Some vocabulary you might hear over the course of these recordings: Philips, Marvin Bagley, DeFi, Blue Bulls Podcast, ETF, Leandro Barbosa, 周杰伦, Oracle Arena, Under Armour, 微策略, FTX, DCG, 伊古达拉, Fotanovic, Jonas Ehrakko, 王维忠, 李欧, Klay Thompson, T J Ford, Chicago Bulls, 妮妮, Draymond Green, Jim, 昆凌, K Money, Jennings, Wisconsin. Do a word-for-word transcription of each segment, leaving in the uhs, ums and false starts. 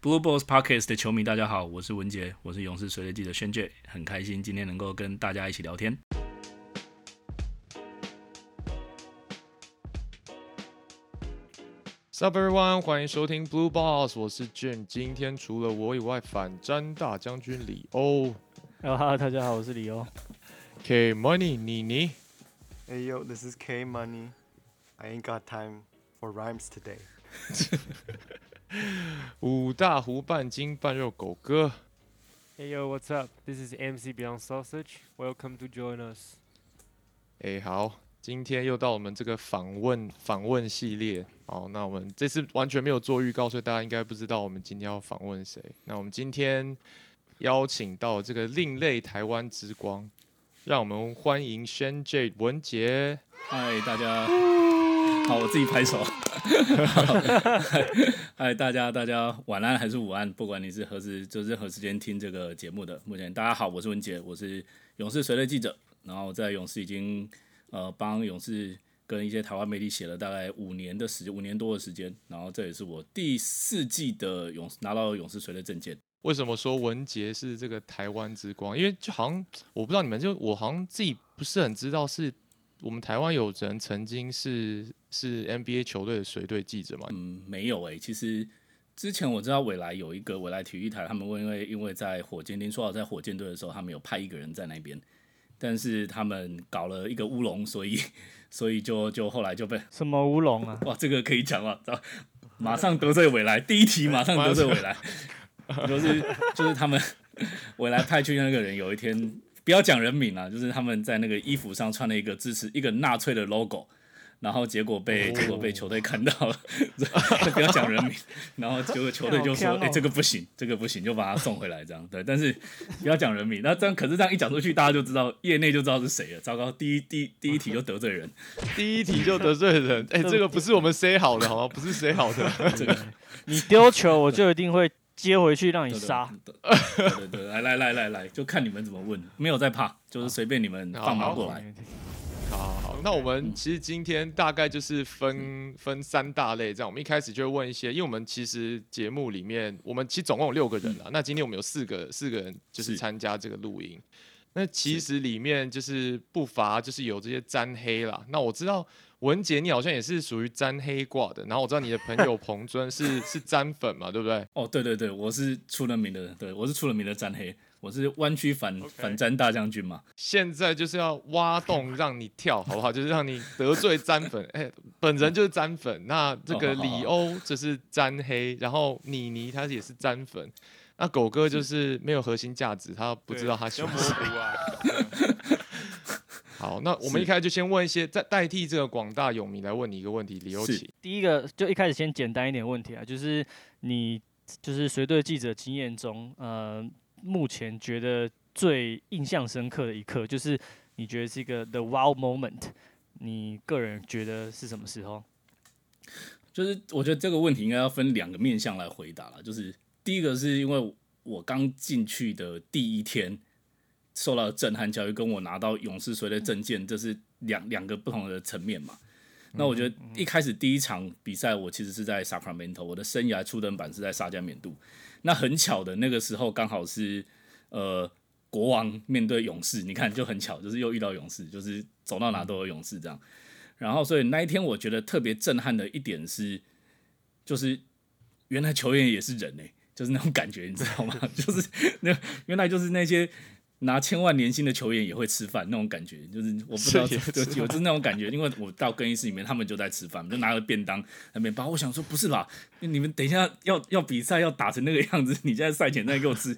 Blue Bulls Podcast 的球迷大家好，我是文杰，我是勇士随队记者Shen Jade，很开心今天能够跟大家一起聊天。Sup everyone， 欢迎收听 Blue Bulls， 我是 Jim， 今天除了我以外，反詹大将军李欧。Hello， 大家好，我是李欧。K Money 妮妮。Hey yo， this is K Money。I ain't got time for rhymes today 。五大湖半斤半肉狗哥。Hey yo, what's up? This is M C Beyond Sausage. Welcome to join us. 哎、hey, 好。今天又到我们这个访问访问系列，好，那我们这次完全没有做预告，所以大家应该不知道我们今天要访问谁。那我们今天邀请到这个另类台湾之光，让我们欢迎Shen Jade文杰。嗨，大家好，我自己拍手。嗨，大家大家晚安还是午安，不管你是何时就任何时间听这个节目的。目前大家好，我是文杰，我是勇士随队记者，然后在勇士已经。呃，帮勇士跟一些台湾媒体写了大概五年的时，五年多的时间，然后这也是我第四季的勇拿到勇士随队证件。为什么说文杰是这个台湾之光？因为就好像我不知道你们，就我好像自己不是很知道，是我们台湾有人曾经是是 N B A 球队的随队记者嘛？嗯，没有哎、欸，其实之前我知道未来有一个未来体育台，他们因为因为在火箭听说好在火箭队的时候，他们有派一个人在那边。但是他们搞了一个乌龙，所以所以就就后来就被什么乌龙啊？哇，这个可以讲吗？马上得罪未来，第一题马上得罪未来，就是就是他们未来派去那个人，有一天不要讲人名啦，就是他们在那个衣服上穿了一个支持一个纳粹的 logo。然后结果被、哦、结果被球队看到了，不要讲人名。然后结果球队就说：“哎、欸，这个不行，这个不行，就把他送回来。”这样对，但是不要讲人名。那这样可是这样一讲出去，大家就知道业内就知道是谁了。糟糕，第一第一第一题就得罪人，第一题就得罪人。哎、欸，这个不是我们 say 好的，好吗？不是 say 好的。这个你丢球，我就一定会接回去让你杀。对对 对, 对，来来来来来，就看你们怎么问，没有在怕，就是随便你们放马过来。好, 好, 好，那我们其实今天大概就是分、嗯、分三大类这样。我们一开始就会问一些，因为我们其实节目里面，我们其实总共有六个人啦。嗯、那今天我们有四个四个人就是参加这个录音。那其实里面就是不乏就是有这些沾黑啦。那我知道文杰你好像也是属于沾黑挂的，然后我知道你的朋友彭尊是是沾粉嘛，对不对？哦，对对对，我是出了名的，对我是出了名的沾黑。我是湾区反、okay. 反詹大将军嘛，现在就是要挖洞让你跳，好不好？就是让你得罪詹粉，哎、欸，本人就是詹粉。那这个李欧就是詹黑，然后妮妮他也是詹粉，那狗哥就是没有核心价值，他不知道他喜欢谁。好，那我们一开始就先问一些，再代替这个广大泳迷来问你一个问题，李欧奇。第一个就一开始先简单一点问题啊，就是你就是随队记者经验中，呃。目前觉得最印象深刻的一刻，就是你觉得是一个 the wow moment， 你个人觉得是什么时候？就是我觉得这个问题应该要分两个面向来回答啦，就是第一个是因为我刚进去的第一天受到震撼教育，跟我拿到勇士随队证件，这是两两个不同的层面嘛。那我觉得一开始第一场比赛，我其实是在 Sacramento， 我的生涯初登板是在沙加缅度。那很巧的，那个时候刚好是呃国王面对勇士，你看就很巧，就是又遇到勇士，就是走到哪都有勇士这样。然后所以那一天我觉得特别震撼的一点是，就是原来球员也是人哎、欸，就是那种感觉你知道吗？就是那原来就是那些。拿千万年薪的球员也会吃饭，那种感觉就是我不知道，有就是那种感觉，因为我到更衣室里面，他们就在吃饭，就拿了便当那边包。我想说不是吧？你们等一下要要比赛要打成那个样子，你现在赛前在给我吃，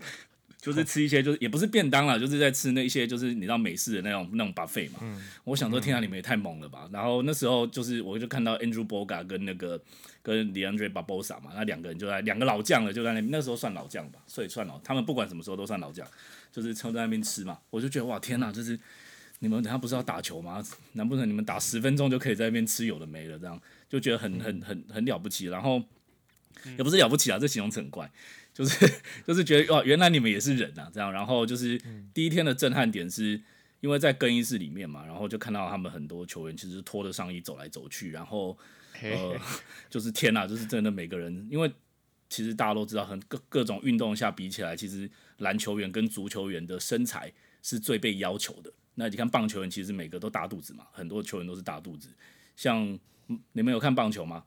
就是吃一些就是也不是便当啦，就是在吃那一些就是你知道美式的那种那种 buffet 嘛。嗯、我想说天啊，你们也太猛了吧！然后那时候就是我就看到 Andrew Bogut 跟那个跟 Leandro Barbosa 嘛，那两个人就在两个老将了，就在那那时候算老将吧，所以算老，他们不管什么时候都算老将。就是在那边吃嘛，我就觉得哇天哪，就是你们等下不是要打球吗？难不成你们打十分钟就可以在那边吃有的没了这样，就觉得很很很很了不起。然后也不是了不起啊，这形容词很怪，就是就是觉得哇，原来你们也是人啊这样。然后就是第一天的震撼点是因为在更衣室里面嘛，然后就看到他们很多球员其实脱着上衣走来走去，然后呃就是天哪，就是真的每个人因为。其实大家都知道，很 各, 各种运动下比起来，其实篮球员跟足球员的身材是最被要求的。那你看棒球员，其实每个都大肚子嘛，很多球员都是大肚子。像你们有看棒球吗？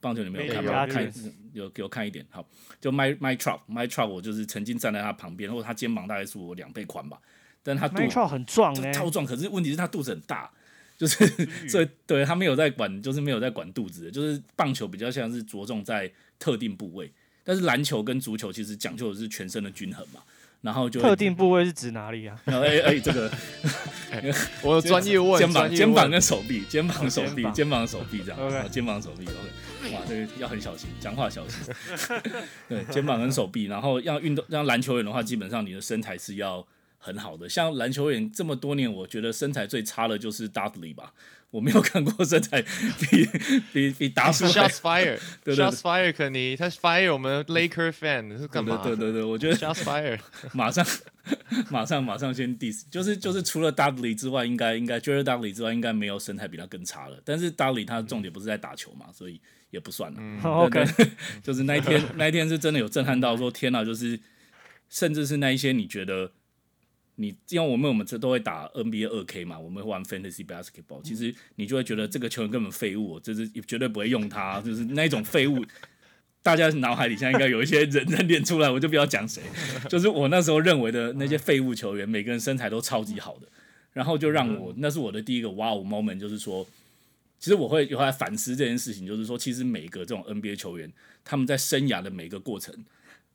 棒球你们有看吗？看 有, 有看一点。好，就 Mike Trout Mike Trout 我就是曾经站在他旁边，或者他肩膀大概是我两倍宽吧，但他肚子很壮、欸，超壮。可是问题是他肚子很大，就是所以对他没有在管，就是没有在管肚子的。就是棒球比较像是着重在特定部位，但是篮球跟足球其实讲究的是全身的均衡嘛。然后就特定部位是指哪里啊？哎哎、欸欸，这个我有专业问，肩膀、肩膀跟手臂，肩膀、手臂、肩膀、手臂这样， okay. 肩膀、手臂 ，OK。哇，这个要很小心，讲话小心。对，肩膀跟手臂，然后要运动，像篮球员的话，基本上你的身材是要很好的。像篮球员这么多年，我觉得身材最差的就是 Dudley 吧。我没有看过身材比比比达叔 Shots Fire， 对对对 Shots Fire， 肯尼他 Fire 我们 Laker fan 是干嘛？对对对，我觉得 Shots Fire 马上马上马上先 diss， 就是就是除了 Dudley 之外，应该应该 Jared Dudley 之外，应该没有身材比他更差了。但是 Dudley 他重点不是在打球嘛，所以也不算了。嗯、OK， 就是那一天那一天是真的有震撼到说天哪、啊，就是甚至是那一些你觉得。你因为我们我们都会打 N B A 二 K 嘛，我们会玩 Fantasy Basketball， 其实你就会觉得这个球员根本废物，就是绝对不会用他，就是那种废物。大家脑海里现在应该有一些人认列出来，我就不要讲谁，就是我那时候认为的那些废物球员，每个人身材都超级好的，然后就让我那是我的第一个 wow moment， 就是说，其实我会有来反思这件事情，就是说，其实每个这种 N B A 球员，他们在生涯的每个过程。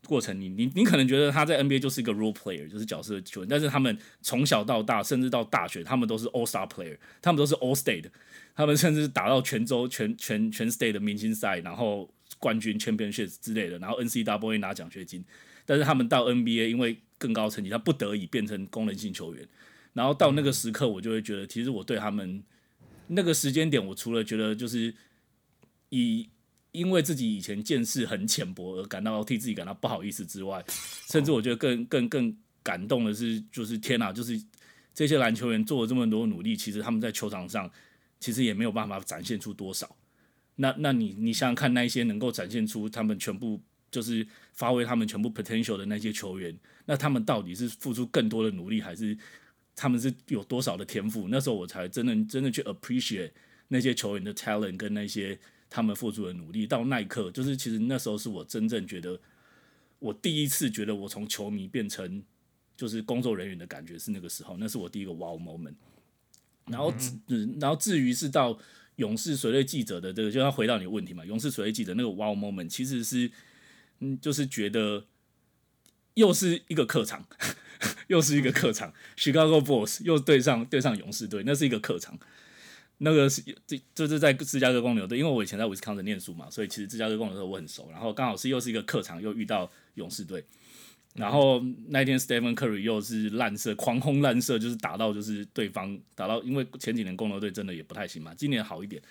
过程你你你可能觉得他在 N B A 就是一个 role player， 就是角色球员，但是他们从小到大，甚至到大学，他们都是 all star player， 他们都是 all state， 他们甚至打到全州全全全 state 的明星赛，然后冠军 championship 之类的，然后 N C A A 拿奖学金，但是他们到 N B A 因为更高层级，他不得已变成功能性球员，然后到那个时刻，我就会觉得，其实我对他们那个时间点，我除了觉得就是以。因为自己以前见识很浅薄而感到替自己感到不好意思之外，甚至我觉得更更更感动的是，就是天啊，就是这些篮球员做了这么多努力，其实他们在球场上其实也没有办法展现出多少。那那你你想想看，那一些能够展现出他们全部就是发挥他们全部 potential 的那些球员，那他们到底是付出更多的努力，还是他们是有多少的天赋？那时候我才真的真的去 appreciate 那些球员的 talent 跟那些。他们付出的努力，到那一刻，就是其实那时候是我真正觉得，我第一次觉得我从球迷变成就是工作人员的感觉是那个时候，那是我第一个 wow moment。然后，嗯、然后至于是到勇士随队记者的这个，就要回到你的问题嘛，勇士随队记者那个 wow moment 其实是，嗯，就是觉得又是一个客场，又是一个客场 ，Chicago Bulls 又对上对上勇士队，那是一个客场。那个是就是在芝加哥公牛队，因为我以前在 Wisconsin 念书嘛，所以其实芝加哥公牛队我很熟。然后刚好是又是一个客场，又遇到勇士队。然后那天 Stephen Curry 又是烂射，狂轰烂射，就是打到就是对方打到，因为前几年公牛队真的也不太行嘛，今年好一点。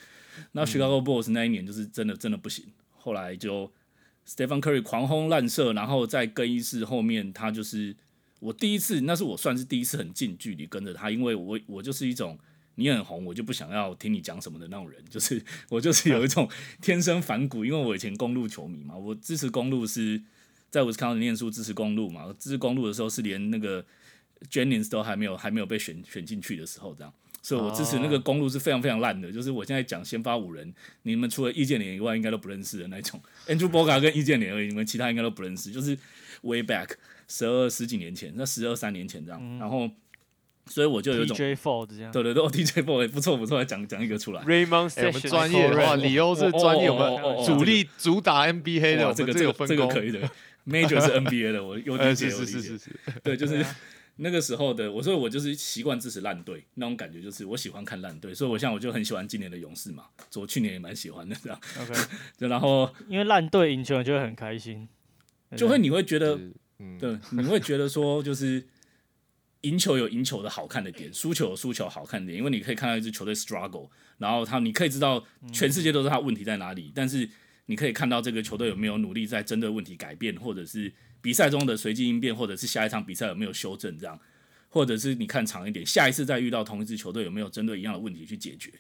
那 Chicago Bulls 那一年就是真的真的不行，后来就 Stephen Curry 狂轰烂射，然后在更衣室后面，他就是我第一次，那是我算是第一次很近距离跟着他，因为我我就是一种。你很红，我就不想要听你讲什么的那种人，就是我就是有一种天生反骨，因为我以前公路球迷嘛，我支持公路是在 Wisconsin 念书支持公路嘛，支持公路的时候是连那个 Jennings 都还没有还没有被选选进去的时候这样，所以我支持那个公路是非常非常烂的，就是我现在讲先发五人，你们除了易建联以外应该都不认识的那种 ，Andrew Bogut 跟易建联而已，你们其他应该都不认识，就是 way back 十二十几年前，那十二三年前这样，嗯、然后。所以我就有一种 T J Ford 这样，对对对 ，T J Ford 也不错不错，讲讲一个出来。Raymond， 我们专业的话，李欧是专业，我们主力主打 N B A 的，这个这个这个可以的 ，Major 是 N B A 的，我有理解有理解。对，就是那个时候的，我说我就是习惯支持烂队，那种感觉就是我喜欢看烂队，所以我像我就很喜欢今年的勇士嘛，我去年也蛮喜欢的这样。OK， 然后因为烂队赢球你就会很开心，就会你会觉得，对，你会觉得说就是。赢球有赢球的好看的点，输球有输球好看的点，因为你可以看到一支球队 struggle， 然后他你可以知道全世界都是他问题在哪里，嗯、但是你可以看到这个球队有没有努力在针对问题改变，或者是比赛中的随机应变，或者是下一场比赛有没有修正这样，或者是你看长一点，下一次再遇到同一支球队有没有针对一样的问题去解决。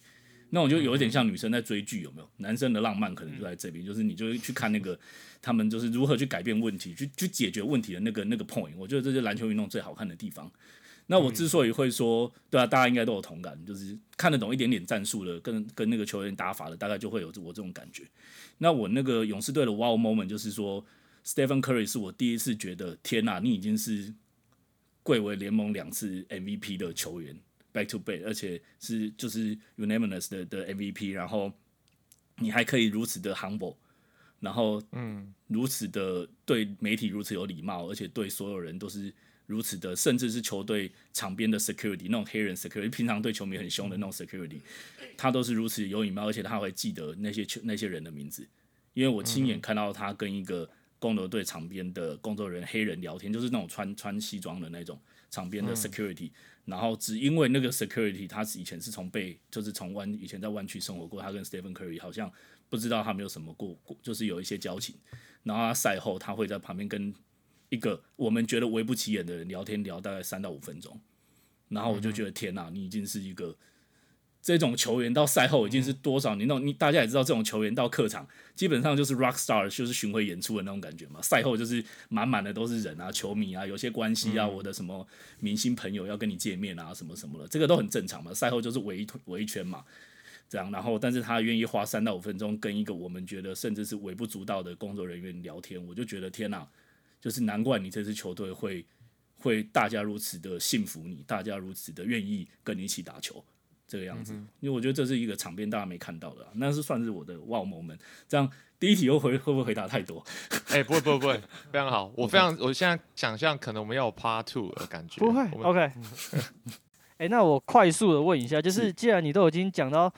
那我就有点像女生在追剧，有没有？男生的浪漫可能就在这边，就是你就去看那个他们就是如何去改变问题，去去解决问题的那个那个 point。我觉得这是篮球运动最好看的地方。那我之所以会说，对啊，大家应该都有同感，就是看得懂一点点战术的，跟跟那个球员打法的，大概就会有我这种感觉。那我那个勇士队的 wow moment 就是说 ，Stephen Curry 是我第一次觉得，天哪、啊，你已经是贵为联盟两次 M V P 的球员 ，back to back， 而且是就是 unanimous 的的 M V P， 然后你还可以如此的 humble， 然后嗯，如此的对媒体如此有礼貌，而且对所有人都是。如此的，甚至是球队场边的 security， 那种黑人 security， 平常对球迷很凶的那种 security， 他都是如此有礼貌，而且他会记得那些那些人的名字，因为我亲眼看到他跟一个公牛队场边的工作人员黑人聊天，就是那种穿穿西装的那种场边的 security，、嗯、然后只因为那个 security， 他以前是从被就是从湾以前在湾区生活过，他跟 Stephen Curry 好像不知道他没有什么过，就是有一些交情，然后他赛后他会在旁边跟。一个我们觉得微不起眼的人聊天聊大概三到五分钟，然后我就觉得天哪、啊，你已经是一个这种球员到赛后已经是多少你那你大家也知道这种球员到客场基本上就是 rock star 就是巡回演出的那种感觉嘛，赛后就是满满的都是人啊球迷啊有些关系啊我的什么明星朋友要跟你见面啊什么什么的，这个都很正常嘛，赛后就是围围一圈嘛这样，然后但是他愿意花三到五分钟跟一个我们觉得甚至是微不足道的工作人员聊天，我就觉得天哪、啊。就是难怪你这支球队会会大家如此的信服你，大家如此的愿意跟你一起打球这个样子、嗯，因为我觉得这是一个场边大家没看到的、啊，那是算是我的 wow moment。这样第一题又回会不会回答太多？哎、欸，不会不会不会，非常好，我非常我现在想象可能我们要有 part two 的感觉，不会 OK 。哎、欸，那我快速的问一下，就是既然你都已经讲到。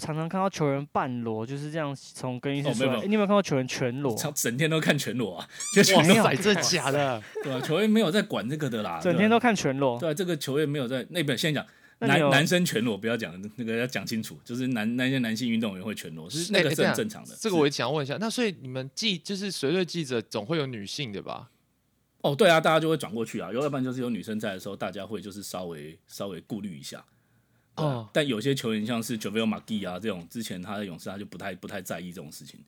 常常看到球员半裸就是这样从更衣室出来、哦欸，你有没有看到球员全裸？整天都看全裸啊！哇塞，这假的，对吧、啊？球员没有在管这个的啦，整天都看全裸。对、啊，这个球员没有在那边。先讲男男生全裸，不要讲那个要讲清楚，就是男那些男性运动员会全裸，是那个是很正常的。欸欸、这个我也想问一下，那所以你们记就是随队记者总会有女性的吧？哦，对啊，大家就会转过去啊。要不然就是有女生在的时候，大家会就是稍微稍微顾虑一下。哦、但有些球员像是 Joel McGee 啊这种，之前他的勇士他就不太不太在意这种事情，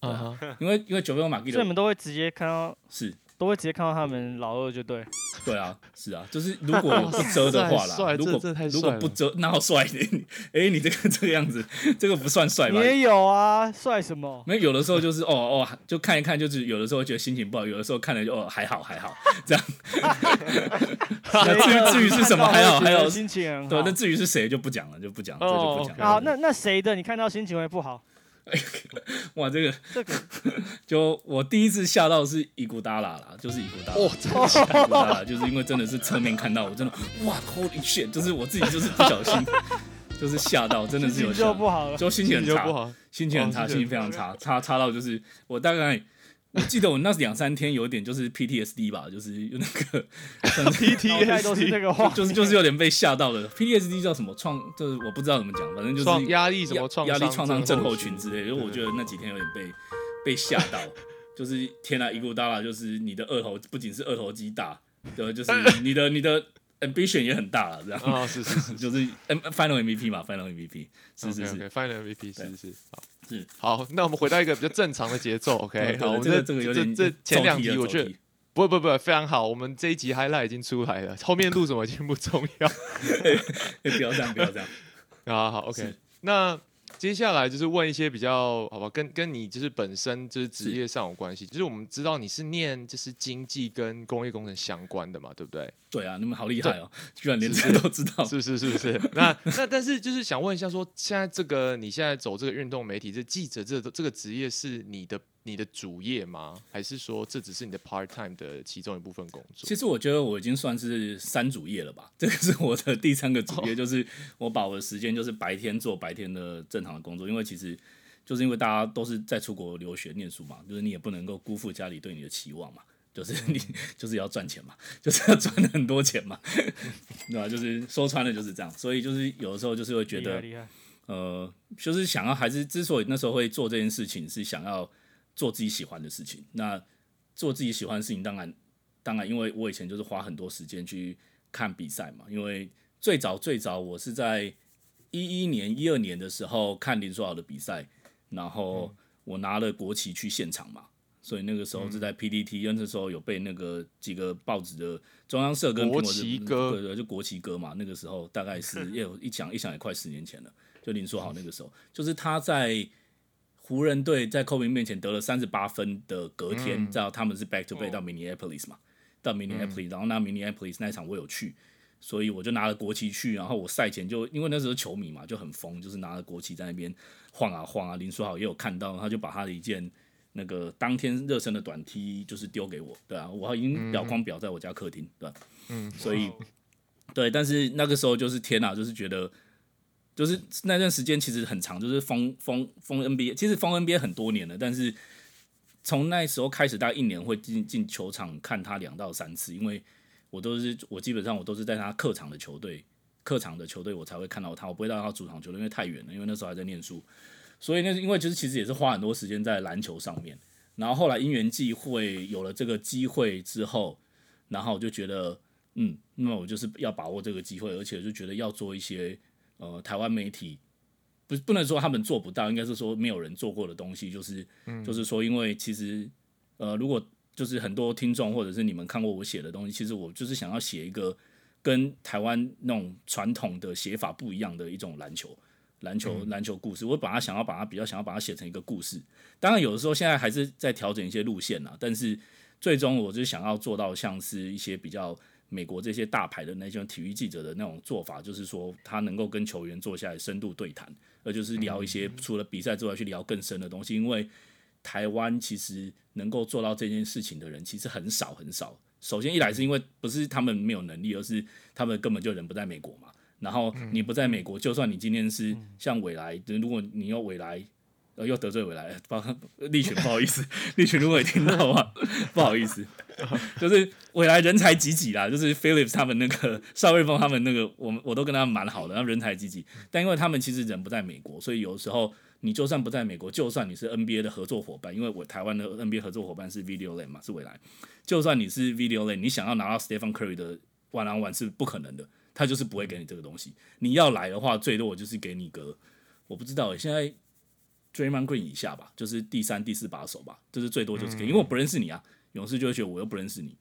啊、uh-huh. ，因为因为 Joel McGee， 所以你们都会直接看到是都会直接看到他们老二就对，对啊是啊，就是如果有不遮的话啦，如果如果不遮那好帅的，哎、欸、你这个这个样子这个不算帅吧？你也有啊，帅什么？没有的时候就是哦哦就看一看，就是有的时候觉得心情不好，有的时候看了就哦还好还好这样。那至于是什么还好还好心情很好，对，那至于是谁就不讲了就不讲了、oh, 这就不讲。好，那那谁的你看到心情会不好？哇，这个这个，就我第一次吓到是伊古达拉啦，就是伊古达拉，哇、哦，真的吓伊古达拉，就是因为真的是侧面看到，我真的哇 ，Holy shit， 就是我自己就是不小心，就是吓到，真的是有吓到，就不好了，就心情很差，心情很差，心情非常差，差差到就是我大概。我记得我那两三天有点就是 P T S D 吧，就是有那个P T S D 都是这个话，就是就是有点被吓到了。P T S D 叫什么创？就是我不知道怎么讲，反正就是压力什么创压力创伤症候群之类的。因为我觉得那几天有点被被吓到，就是天啊，一股大啦，就是你的二头不仅是二头肌大，对，就是你的你的 ambition 也很大了，这样啊、哦，是是是，就是 final M V P 嘛 ，final M V P， 是是是 okay, okay, ，final M V P， 是是是，好。是好，那我们回到一个比较正常的节奏 ，OK？ 好，我们这这个这这前两集我觉得不不不非常好，我们这一集 highlight 已经出来了，后面录什么已经不重要，不要这样不要这样啊，好 OK。那接下来就是问一些比较好吧，跟跟你就是本身就是职业上有关系，就是我们知道你是念就是经济跟工业工程相关的嘛，对不对？对啊，你们好厉害哦，居然连这都知道，是是是不 是, 是, 是, 是那？那但是就是想问一下说，说现在这个你现在走这个运动媒体，这记者这这个职业是你的你的主业吗？还是说这只是你的 part time 的其中一部分工作？其实我觉得我已经算是三主业了吧，这个是我的第三个主业， oh. 就是我把我的时间就是白天做白天的正常的工作，因为其实就是因为大家都是在出国留学念书嘛，就是你也不能够辜负家里对你的期望嘛。就是你就是要赚钱嘛，就是要赚很多钱嘛，对吧？就是说穿了就是这样，所以就是有的时候就是会觉得，呃，就是想要还是之所以那时候会做这件事情，是想要做自己喜欢的事情。那做自己喜欢的事情，当然当然，因为我以前就是花很多时间去看比赛嘛，因为最早最早我是在一一年、一二年的时候看林书豪的比赛，然后我拿了国旗去现场嘛，所以那个时候是在 P T T， 因为那时候有被那个几个报纸的中央社跟苹果的国旗歌，对对，就国旗歌嘛。那个时候大概是一想一想也快十年前了，就林书豪那个时候，就是他在湖人队在科比面前得了三十八分的隔天，到、嗯、他们是 back to back 到 Minneapolis 嘛，到 Minneapolis，、嗯、然后那 Minneapolis 那一场我有去。所以我就拿了国旗去，然后我赛前就因为那时候球迷嘛就很疯，就是拿了国旗在那边晃啊晃啊。林书豪也有看到，他就把他的一件那个当天热身的短 T 就是丢给我，对啊，我已经裱框裱在我家客厅，对吧、啊？嗯，所以对，但是那个时候就是天啊，就是觉得就是那段时间其实很长，就是封封封 N B A， 其实封 N B A 很多年了，但是从那时候开始，大概一年会进进球场看他两到三次，因为。我都是我基本上我都是在他客场的球队，客场的球队我才会看到他，我不会到他主场球队，因为太远了，因为那时候还在念书，所以那因为就是其实也是花很多时间在篮球上面。然后后来因缘际会有了这个机会之后，然后我就觉得，嗯，那我就是要把握这个机会，而且就觉得要做一些呃台湾媒体不不能说他们做不到，应该是说没有人做过的东西，就是、嗯、就是说因为其实呃如果。就是很多听众或者是你们看过我写的东西，其实我就是想要写一个跟台湾那种传统的写法不一样的一种篮球篮球篮球故事，我把它想要把它比较想要把它写成一个故事。当然有的时候现在还是在调整一些路线啦，但是最终我就想要做到像是一些比较美国这些大牌的那些体育记者的那种做法，就是说他能够跟球员坐下来深度对谈，而就是聊一些除了比赛之外去聊更深的东西，因为台湾其实能够做到这件事情的人其实很少很少。首先一来是因为不是他们没有能力，而是他们根本就人不在美国嘛。然后你不在美国，就算你今天是像未来，如果你又未来、呃、又得罪未来，立群不好意思，立群如果也听到啊，不好意思，就是未来人才济济啦，就是 Philips 他们那个邵瑞峰他们那个，我我都跟他们蛮好的，他们人才济济，但因为他们其实人不在美国，所以有时候。你就算不在美国，就算你是 N B A 的合作伙伴，因为我台湾的 N B A 合作伙伴是 Videoland 嘛，是未来。就算你是 Videoland， 你想要拿到 Stephen Curry 的 one on one 是不可能的，他就是不会给你这个东西。你要来的话，最多我就是给你个，我不知道、欸、现在 Draymond Green 以下吧，就是第三、第四把手吧，就是最多就是给你，因为我不认识你啊，勇士就会觉得我又不认识你。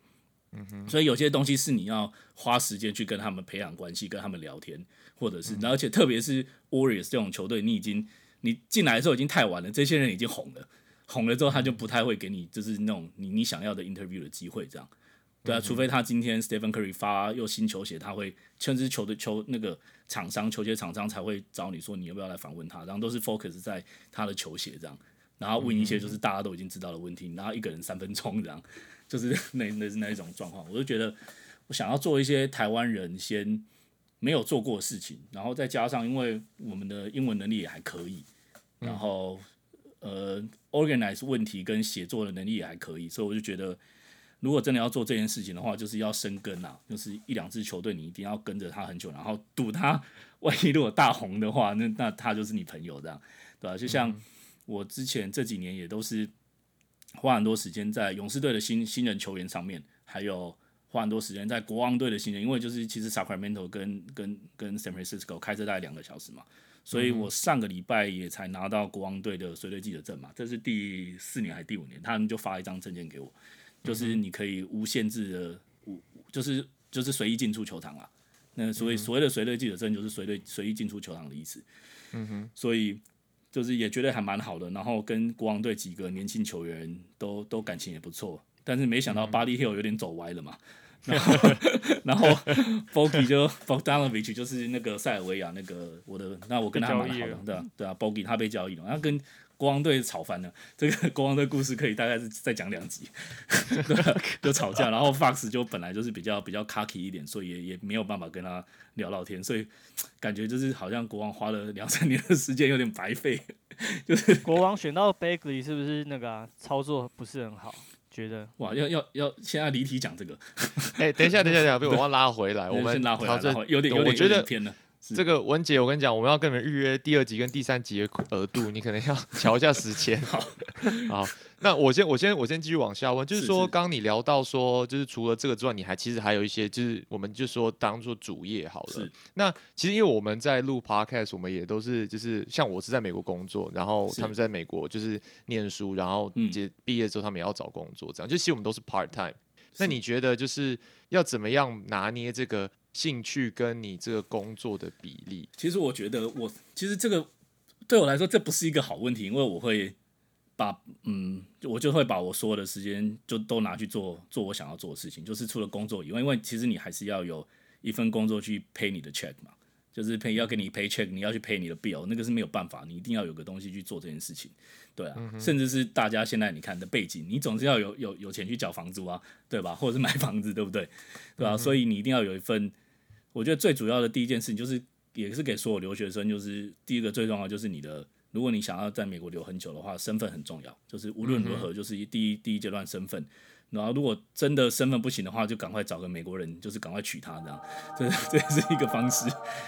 所以有些东西是你要花时间去跟他们培养关系，跟他们聊天，或者是，而且特别是 Warriors 这种球队，你已经。你进来的时候已经太晚了，这些人已经红了，红了之后他就不太会给你就是那种 你, 你想要的 interview 的机会，这样，对啊，除非他今天 Stephen Curry 发又新球鞋，他会甚至球的球那个厂商球鞋厂商才会找你说你要不要来访问他，然后都是 focus 在他的球鞋这样，然后问一些就是大家都已经知道的问题，然后一个人三分钟这样，就是那那那一种状况，我就觉得我想要做一些台湾人先没有做过的事情，然后再加上因为我们的英文能力也还可以。然后，呃 ，organize 问题跟写作的能力也还可以，所以我就觉得，如果真的要做这件事情的话，就是要深耕啊，就是一两支球队你一定要跟着他很久，然后赌他，万一如果大红的话，那那他就是你朋友这样，对吧、啊？就像我之前这几年也都是花很多时间在勇士队的新新人球员上面，还有花很多时间在国王队的新人，因为就是其实 Sacramento 跟跟跟 San Francisco 开车大概两个小时嘛。所以我上个礼拜也才拿到国王队的随队记者证嘛，这是第四年还是第五年，他们就发一张证件给我，就是你可以无限制的，无就是就是随意进出球场啦。那所以所谓的随队记者证就是随队随意进出球场的意思。嗯哼，所以就是也觉得还蛮好的，然后跟国王队几个年轻球员都都感情也不错，但是没想到巴蒂 Hill 有点走歪了嘛。然后，然后 ，Bogut 就 Fotanovic 就是那个塞尔维亚那个我的，那我跟他蛮好的，对啊，对啊 ，Bogut 他被交易了，他跟国王队吵翻了。这个国王队故事可以大概是再讲两集，对、啊，就吵架。然后 Fox 就本来就是比较比较 cocky 一点，所以也也没有办法跟他聊到天，所以感觉就是好像国王花了两三年的时间有点白费。就是国王选到 Bagley 是不是那个、啊、操作不是很好？觉得哇，要要要，现在离题讲这个。哎、欸，等一下，等一下，等一下，被我忘拉回来。我们先拉回来，有点有点偏了。这个文杰，我跟你讲，我们要跟你们预约第二集跟第三集的额度，你可能要瞧一下时间。好，好，那我先我先我先继续往下问，就是说，刚刚你聊到说，就是除了这个之外，你还其实还有一些，就是我们就说当做主业好了。那其实因为我们在录 podcast， 我们也都是就是像我是在美国工作，然后他们在美国就是念书，然后毕业之后他们也要找工作，这样就其实我们都是 part time。那你觉得就是要怎么样拿捏这个兴趣跟你这个工作的比例？其实我觉得我其实这个对我来说这不是一个好问题，因为我会把嗯，我就会把我所有的时间就都拿去做做我想要做的事情，就是除了工作以外，因为其实你还是要有一份工作去 pay 你的 check 嘛，就是要给你 pay check， 你要去 pay 你的 bill， 那个是没有办法，你一定要有个东西去做这件事情，对啊，嗯、甚至是大家现在你看的背景，你总是要有有有钱去缴房租啊，对吧？或者是买房子，对不对？对啊、嗯，所以你一定要有一份。我觉得最主要的第一件事情就是，也是给所有留学生，就是第一个最重要的就是你的，如果你想要在美国留很久的话，身份很重要，就是无论如何，就是第一、嗯、第一阶段身份。然后如果真的身份不行的话，就赶快找个美国人，就是赶快娶她这样，这这是一个方式，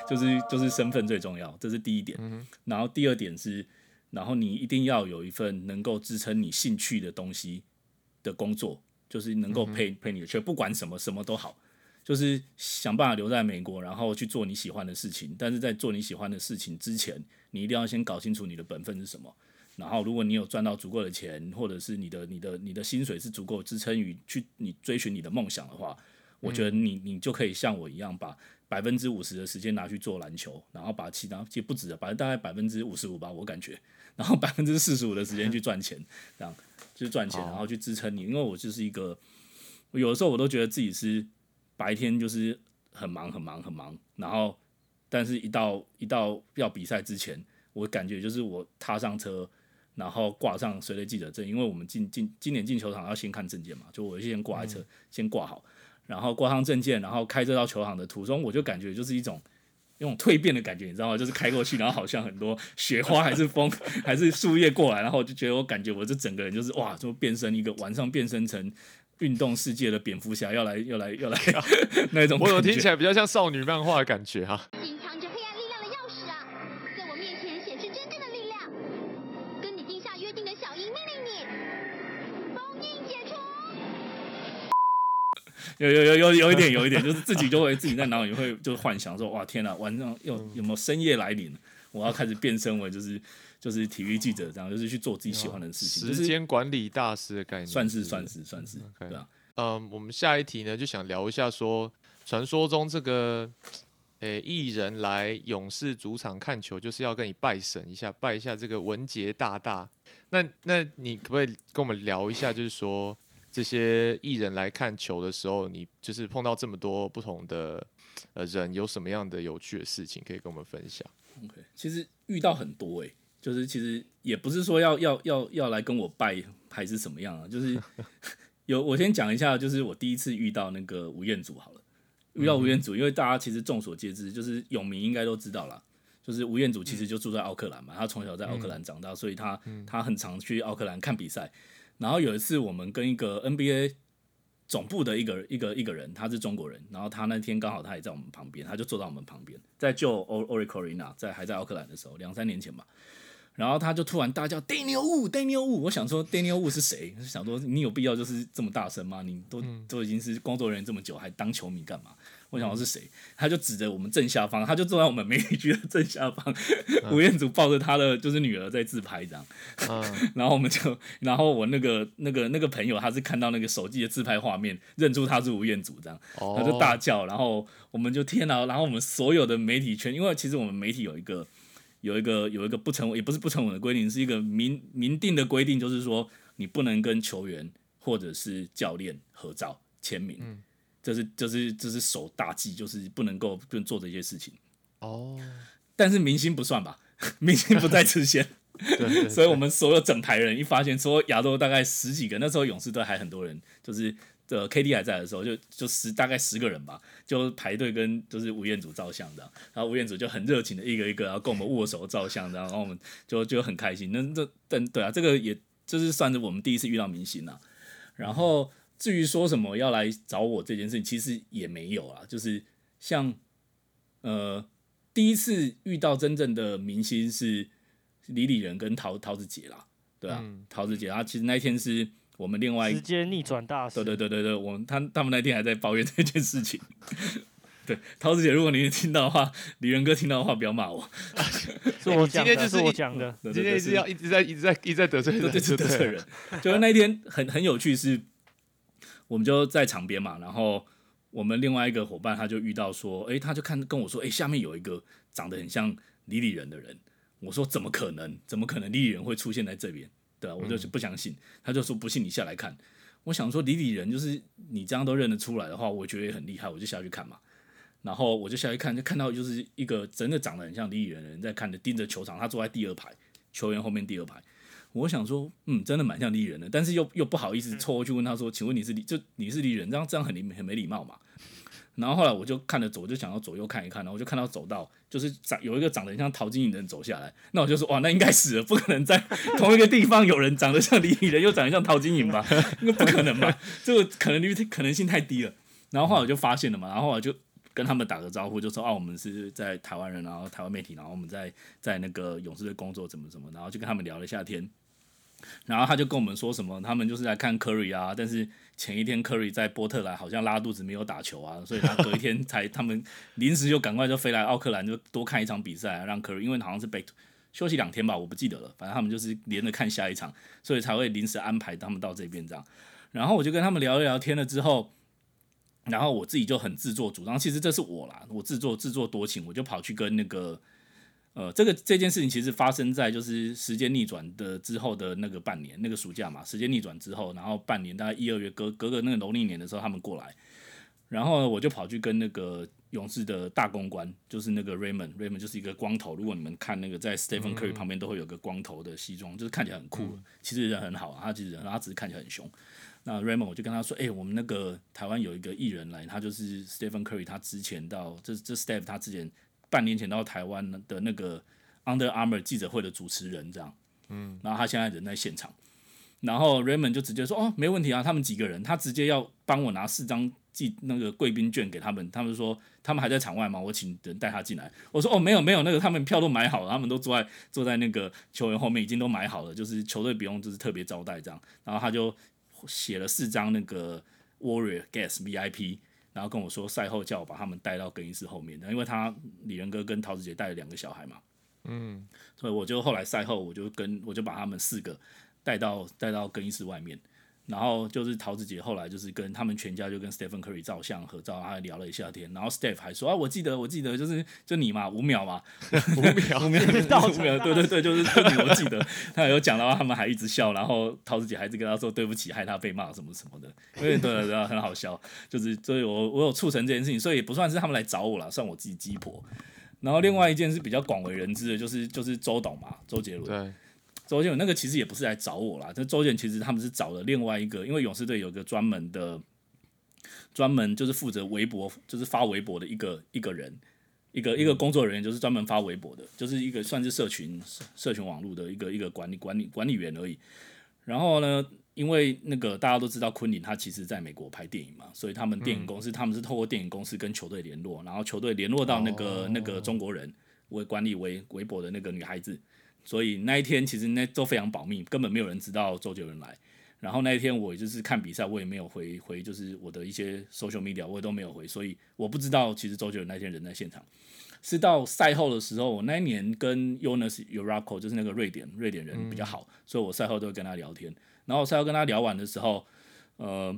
就是就是身份最重要，这是第一点。嗯、然后第二点是，然后你一定要有一份能够支撑你兴趣的东西的工作，就是能够陪、嗯、陪你的确不管什么什么都好，就是想办法留在美国，然后去做你喜欢的事情。但是在做你喜欢的事情之前，你一定要先搞清楚你的本分是什么。然后，如果你有赚到足够的钱，或者是你的、你的、你的薪水是足够支撑于去你追寻你的梦想的话，我觉得你你就可以像我一样，把百分之五十的时间拿去做篮球，然后把其他其实不止的，大概百分之五十五吧，我感觉，然后百分之四十五的时间去赚钱，这样就是赚钱，然后去支撑你。因为我就是一个，有的时候我都觉得自己是白天就是很忙、很忙、很忙，然后但是一到一到要比赛之前，我感觉就是我踏上车。然后挂上随队记者证，因为我们进进今年进球场要先看证件嘛，就我先挂在车、嗯，先挂好，然后挂上证件，然后开车到球场的途中，我就感觉就是一种一种蜕变的感觉，你知道吗？就是开过去，然后好像很多雪花还是风还是树叶过来，然后我就觉得我感觉我这整个人就是哇，就变身一个晚上变身成。运动世界的蝙蝠侠要来要来要来，要来那种感觉我有听起来比较像少女漫画的感觉哈、啊。有有有有有一点有一点，就是自己就会自己在脑里会就幻想说，哇天哪、啊，晚上有有没有深夜来临？我要开始变身为就是就是体育记者这样，就是去做自己喜欢的事情。时间管理大师的概念，算是算是算是，对吧？嗯，我们下一题呢就想聊一下说，传说中这个诶艺人来勇士主场看球，就是要跟你拜神一下，拜一下这个文杰大大。那那你可不可以跟我们聊一下，就是说？这些艺人来看球的时候，你就是碰到这么多不同的人，有什么样的有趣的事情可以跟我们分享？ Okay, 其实遇到很多哎、欸，就是其实也不是说要要要要来跟我拜还是什么样啊，就是有我先讲一下，就是我第一次遇到那个吴彦祖好了，遇到吴彦祖，因为大家其实众所皆知，就是泳迷应该都知道啦。就是吴彦祖其实就住在奥克兰嘛，他从小在奥克兰长大，嗯、所以他他很常去奥克兰看比赛。然后有一次，我们跟一个 N B A 总部的一个一个一个人，他是中国人，然后他那天刚好他也在我们旁边，他就坐到我们旁边，在旧 Oracle Arena 在还在奥克兰的时候，两三年前吧。然后他就突然大叫 Daniel Wu Daniel Wu， 我想说 Daniel Wu 是谁？想说你有必要就是这么大声吗？你都都已经是工作人员这么久，还当球迷干嘛？我想我是谁，他就指着我们正下方，他就坐在我们媒体区的正下方。吴彦祖抱着他的就是女儿在自拍这样，嗯、然后我们就，然后我那个那个那个朋友，他是看到那个手机的自拍画面，认出他是吴彦祖这样，他就大叫，然后我们就天啊，然后我们所有的媒体圈，因为其实我们媒体有一个有一个有一个不成文，也不是不成文的规定，是一个明明定的规定，就是说你不能跟球员或者是教练合照签名。嗯这是这是这是守大忌，就是不能够做这些事情。哦、oh. ，但是明星不算吧？明星不在此限。对对对所以我们所有整排人一发现，说亚洲大概十几个，那时候勇士队还很多人，就是呃 K D 还在的时候，就就十大概十个人吧，就排队跟就是吴彦祖照相的。然后吴彦祖就很热情的一个一个，然后跟我们握手照相的，然后我们就就很开心。那这但对啊，这个也就是算是我们第一次遇到明星啊。然后。嗯至于说什么要来找我这件事情，其实也没有啦。就是像呃，第一次遇到真正的明星是李李仁跟陶陶子杰啦，对啊，嗯、陶子杰，他其实那天是我们另外直接逆转大师，对对对对对，我们他他们那天还在抱怨这件事情。对，陶子姐，如果你听到的话，李仁哥听到的话，不要骂我。是我讲的，是我讲的。今天是要一直在一直在一直在得罪人，一直得罪人。就是那一天很很有趣是，是我们就在场边嘛，然后我们另外一个伙伴他就遇到说，哎、欸，他就看跟我说，哎、欸，下面有一个长得很像李李仁的人。我说怎么可能？怎么可能李李仁会出现在这边？对啊，我就是不相信。嗯、他就说不信你下来看。我想说李李仁就是你这样都认得出来的话，我觉得也很厉害，我就下去看嘛。然后我就下去看，就看到就是一个真的长得很像李李仁的人在看着盯着球场，他坐在第二排，球员后面第二排。我想说，嗯，真的蛮像李李仁的，但是又又不好意思凑过去问他说：“请问你是李就你是李仁？这样这样很很没礼貌嘛。”然后后来我就看着走，我就想要左右看一看，然后我就看到走道就是长有一个长得很像陶晶莹的人走下来，那我就说哇，那应该死了，不可能在同一个地方有人长得像李李仁又长得像陶晶莹吧？那不可能吧？这个可能率可能性太低了。然后后来我就发现了嘛，然后我就。跟他们打个招呼，就说啊，我们是在台湾人，然后台湾媒体，然后我们在在那个勇士队工作，怎么怎么，然后就跟他们聊了一下天。然后他就跟我们说什么，他们就是来看 Curry 啊，但是前一天 Curry 在波特兰好像拉肚子没有打球啊，所以他隔一天才他们临时就赶快就飞来奥克兰，就多看一场比赛、啊，让 Curry 因为好像是 back to, 休息两天吧，我不记得了，反正他们就是连着看下一场，所以才会临时安排他们到这边这样。然后我就跟他们聊一聊天了之后。然后我自己就很自作主张，其实这是我啦，我自作自作多情，我就跑去跟那个，呃，这个这件事情其实发生在就是时间逆转的之后的那个半年，那个暑假嘛，时间逆转之后，然后半年大概一二月隔隔个那个农历年的时候他们过来，然后我就跑去跟那个勇士的大公关，就是那个 Raymond，Raymond Raymond 就是一个光头，如果你们看那个在 Stephen Curry 旁边都会有个光头的西装，就是看起来很酷，嗯、其实人很好、啊，他其实人他只是看起来很凶。那 Raymond 我就跟他说，哎、欸，我们那个台湾有一个艺人来，他就是 Stephen Curry， 他之前到这这 Steph 他之前半年前到台湾的那个 Under Armour 记者会的主持人这样，嗯，然后他现在人在现场，然后 Raymond 就直接说，哦，没问题啊，他们几个人，他直接要帮我拿四张寄那个贵宾券给他们，他们说他们还在场外嘛，我请人带他进来，我说哦没有没有，那个他们票都买好了，他们都坐在坐在那个球员后面已经都买好了，就是球队不用就是特别招待这样，然后他就。写了四张那个 Warrior Guest V I P， 然后跟我说赛后叫我把他们带到更衣室后面，因为他李仁哥跟陶子杰带了两个小孩嘛，嗯，所以我就后来赛后我就跟我就把他们四个带到带到更衣室外面，然后就是陶子杰后来就是跟他们全家就跟 Stephen Curry 照相合照，他聊了一下天，然后 Steph 还说啊我记得我记得就是就你嘛五秒嘛五秒五秒五秒对对对就是你我记得他有讲到他们还一直笑，然后陶子杰还是跟他说对不起害他被骂什么什么的，因为对对对很好笑，就是所以我我有促成这件事情，所以也不算是他们来找我啦，算我自己鸡婆。然后另外一件是比较广为人知的，就是就是周董嘛，周杰伦对。周杰伦那个其实也不是来找我啦，这周杰伦其实他们是找了另外一个，因为勇士队有一个专门的，专门就是负责微博，就是发微博的一个一个人，一个一个工作人员，就是专门发微博的，就是一个算是社群社群网络的一个一个管理管理管理员而已。然后呢，因为那个大家都知道昆凌他其实在美国拍电影嘛，所以他们电影公司、嗯、他们是透过电影公司跟球队联络，然后球队联络到那个、哦、那个中国人为管理微微博的那个女孩子。所以那一天其实那都非常保密，根本没有人知道周杰伦来。然后那一天我就是看比赛，我也没有回回，就是我的一些 social media 我也都没有回，所以我不知道其实周杰伦那天人在现场。是到赛后的时候，我那一年跟 Jonas Ehrakko 就是那个瑞典瑞典人比较好，嗯、所以我赛后都会跟他聊天。然后赛后跟他聊完的时候，呃，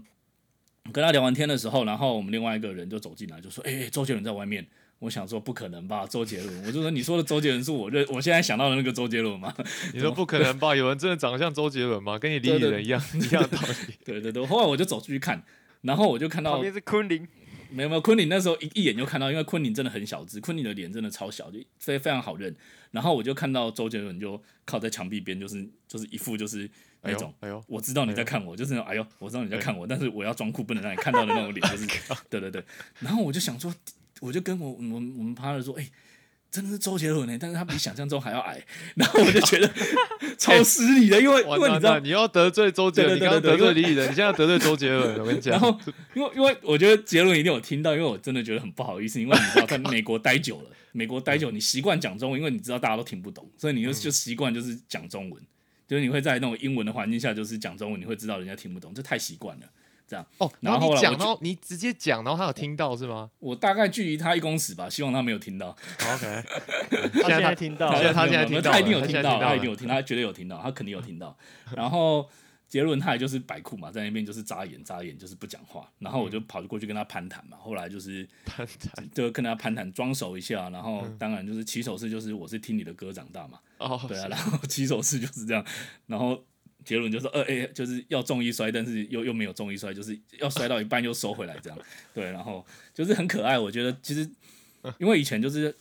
跟他聊完天的时候，然后我们另外一个人就走进来就说：“哎、欸，周杰伦在外面。”我想说不可能吧，周杰伦，我就说你说的周杰伦是我认，我现在想到的那个周杰伦吗？你说不可能吧，有人真的长得像周杰伦吗？跟你理解的一样一样道理。对对对，后来我就走出去看，然后我就看到旁边是昆凌，没有没有昆凌那时候 一, 一眼就看到，因为昆凌真的很小只，昆凌的脸真的超小，就非非常好认。然后我就看到周杰伦就靠在墙壁边，就是就是一副就是。那种、哎哎，我知道你在看我，哎、就是哎呦，我知道你在看我，哎、但是我要装酷，不能让你看到的那种脸，就是，对对对。然后我就想说，我就跟我我我们 partner 说，哎、欸，真的是周杰伦欸，但是他比想象中还要矮。然后我就觉得超失礼的，因为、欸、因为你知道你要得罪周杰伦，對對對對，你刚刚得罪李李的，你现在得罪周杰伦，我跟你讲。然后因为因为我觉得杰伦一定有听到，因为我真的觉得很不好意思，因为你知道在美国待久了，美国待久你习惯讲中文，因为你知道大家都听不懂，所以你就就习惯就是讲中文，嗯、就是你会在那种英文的环境下就是讲中文，你会知道人家听不懂，这太习惯了。这样哦，然后你讲到你直接讲，然后他有听到是吗？我大概距离他一公尺吧，希望他没有听到。OK， 他现在听到，他现在听到，他一定有听到，他一定有听，他绝对有听到，他肯定有听到。然后杰伦他也就是摆酷嘛，在那边就是眨眼眨眼，就是不讲话。然后我就跑过去跟他攀谈嘛，后来就是攀谈，就跟他攀谈，装熟一下。然后当然就是起手式，就是我是听你的歌长大嘛。哦，对啊，然后起手式就是这样，然后。杰伦就说：“呃，哎、欸，就是要重一摔，但是又又没有重一摔，就是要摔到一半又收回来，这样对。然后就是很可爱，我觉得其实因为以前就是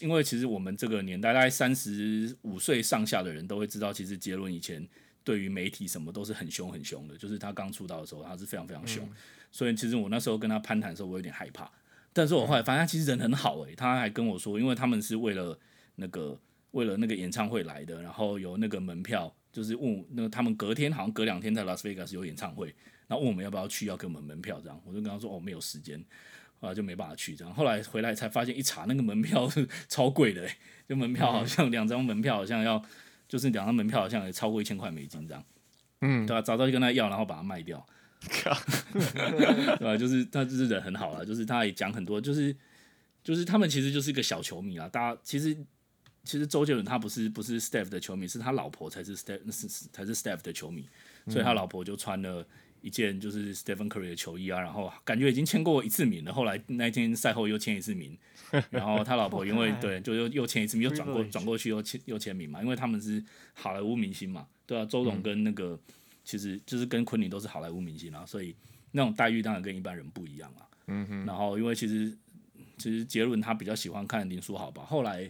因为其实我们这个年代大概三十五岁上下的人都会知道，其实杰伦以前对于媒体什么都是很凶很凶的，就是他刚出道的时候他是非常非常凶，嗯、所以其实我那时候跟他攀谈的时候我有点害怕，但是我后来发现他其实人很好哎、欸，他还跟我说，因为他们是为了那个为了那个演唱会来的，然后有那个门票。”就是问那他们隔天好像隔两天在拉斯维加斯有演唱会，然后问我们要不要去，要给我们门票这样，我就跟他说哦没有时间，后来就没办法去这样。后来回来才发现一查那个门票是超贵的、欸，就门票好像两张门票好像要就是两张门票好像也超过一千块美金这样，嗯，对吧、啊？早早就跟他要，然后把它卖掉，对吧、啊？就是他就是人很好啦，就是他也讲很多，就是就是他们其实就是一个小球迷啦，大家其实。其实周杰伦他不是不是 Steph 的球迷，是他老婆才是 Steph 才是 Steph 的球迷，所以他老婆就穿了一件就是 Stephen Curry 的球衣啊，然后感觉已经签过一次名了，后来那天赛后又签一次名，然后他老婆因为对就又又签一次名，又转过转过去又签又签名嘛，因为他们是好莱坞明星嘛，对啊，周董跟那个、嗯、其实就是跟昆凌都是好莱坞明星啊，所以那种待遇当然跟一般人不一样啊，嗯哼，然后因为其实其实杰伦他比较喜欢看林书豪吧，后来。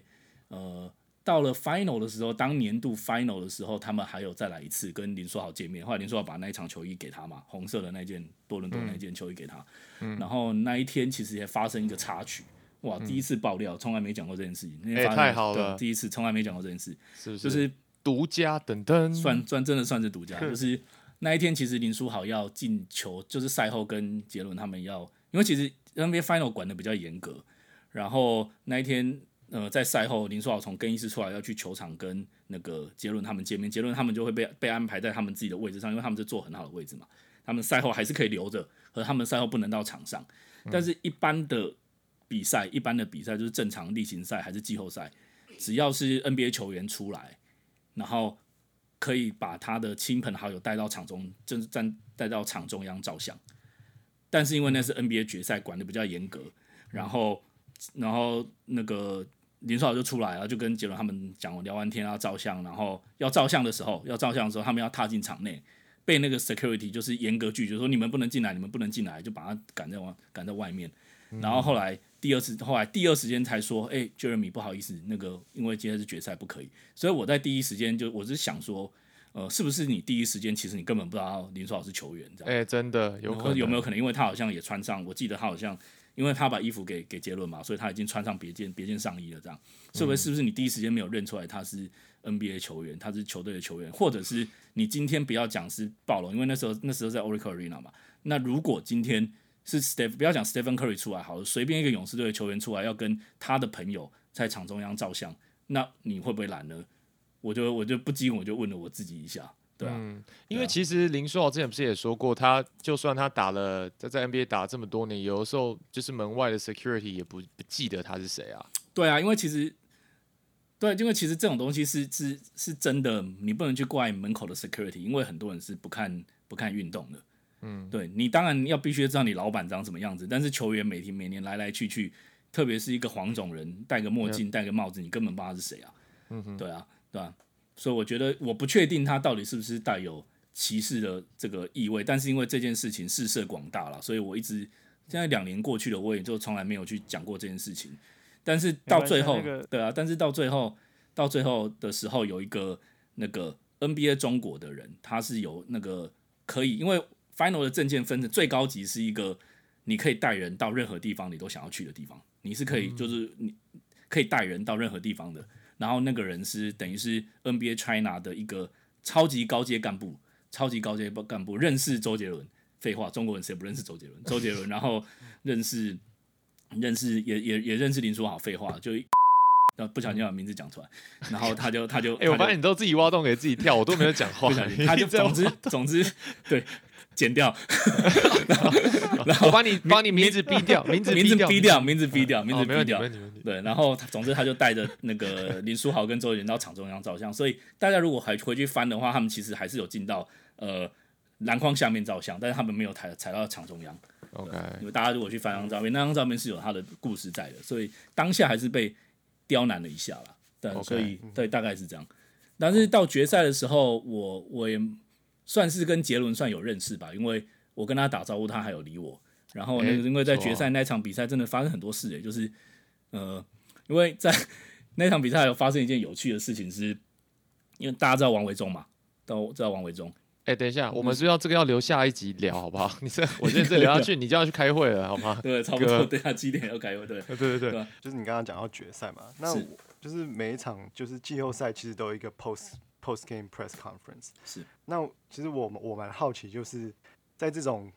呃，到了 final 的时候，当年度 final 的时候，他们还有再来一次跟林书豪见面。后来林书豪把那一场球衣给他嘛，红色的那件多伦多那件球衣给他。嗯、然后那一天其实也发生一个插曲，哇，嗯、第一次爆料，从来没讲过这件事情。哎、欸，太好了，第一次从来没讲过这件事，是是就是独家等等，算算真的算是独家。就是那一天，其实林书豪要进球，就是赛后跟杰伦他们要，因为其实 N B A final 管的比较严格，然后那一天。呃，在赛后，林书豪从更衣室出来要去球场跟那个杰伦他们见面，杰伦他们就会被被安排在他们自己的位置上，因为他们是坐很好的位置嘛。他们赛后还是可以留着，和他们赛后不能到场上。但是一般的比赛，一般的比赛就是正常例行赛还是季后赛，只要是 N B A 球员出来，然后可以把他的亲朋好友带到场中，就是站带到场中央照相。但是因为那是 N B A 决赛，管得比较严格，然后然后那个。林书豪就出来了，就跟杰伦他们讲，聊完天要照相，然后要照相的时候，要照相的时候，他们要踏进场内，被那个 security 就是严格拒绝，说你们不能进来，你们不能进来，就把他赶在外赶在外面。然后后来第二次，后来第二时间才说，哎、欸、，Jeremy 不好意思，那个因为今天是决赛不可以，所以我在第一时间就我是想说。呃，是不是你第一时间其实你根本不知道林书豪是球员？这样，哎、欸，真的有可能有没有可能？因为他好像也穿上，我记得他好像，因为他把衣服给给杰伦嘛，所以他已经穿上别件别件上衣了。这样，所以是不是你第一时间没有认出来他是 N B A 球员，他是球队的球员，或者是你今天不要讲是暴龙，因为那时候那时候在 Oracle Arena 嘛。那如果今天是 Steph， 不要讲 Stephen Curry 出来好了，随便一个勇士队的球员出来要跟他的朋友在场中央照相，那你会不会懒呢？我就我就不禁我就问了我自己一下，对啊，嗯、因为其实林书豪之前不是也说过，他就算他打了在在 N B A 打了这么多年，有的时候就是门外的 security 也不不记得他是谁啊。对啊，因为其实对，因为其实这种东西是是是真的，你不能去怪门口的 security， 因为很多人是不看不看运动的。嗯，对你当然要必须知道你老板长什么样子，但是球员每天每年来来去去，特别是一个黄种人，戴个墨镜戴个帽子，你根本不知道他是谁啊。嗯哼，对啊。对啊，所以我觉得我不确定他到底是不是带有歧视的这个意味，但是因为这件事情事涉广大了，所以我一直现在两年过去了，我也就从来没有去讲过这件事情。但是到最后，那个、对啊，但是到最后到最后的时候，有一个那个 N B A 中国的人，他是有那个可以，因为 Final 的证件分成最高级是一个你可以带人到任何地方你都想要去的地方，你是可以就是你。嗯可以带人到任何地方的。然后那个人是等于是 N B A China 的一个超级高阶干部，超级高阶干部认识周杰伦。废话，中国人谁不认识周杰伦？周杰伦，然后认识认识也也也认识林书豪。废话，就不小心把名字讲出来，然后他就他就哎、欸，我发现你都自己挖洞给自己跳，我都没有讲话。不小心他就总之总之对。剪掉然後然後我把你把你名字逼掉名字逼掉名字逼掉名字逼掉对，然后总之他就带着那个林书豪跟周杰伦到场中央照相，所以大家如果还回去翻的话，他们其实还是有进到呃篮筐下面照相，但是他们没有踩踩到场中央。 OK， 因为大家如果去翻那张照片，那张照片是有他的故事在的，所以当下还是被刁难了一下啦。对， okay， 所以对，大概是这样。但是到决赛的时候，我我也算是跟杰伦算有认识吧，因为我跟他打招呼，他还有理我。然后那个因为在决赛那场比赛真的发生很多事、欸，哎，就是呃，因为在那场比赛有发生一件有趣的事情是，是因为大家知道王维忠嘛，都知道王维忠。哎、欸，等一下，我们是要这个要留下一集聊好不好？你这我觉得这聊下去你就要去开会了，好吗？对，差不多，对啊，几点要开会？对，对对 对， 對，就是你刚刚讲到决赛嘛，那我就是每一场就是季后赛其实都有一个 post。Post game press conference 是，那其实我我蛮好奇，就是在这种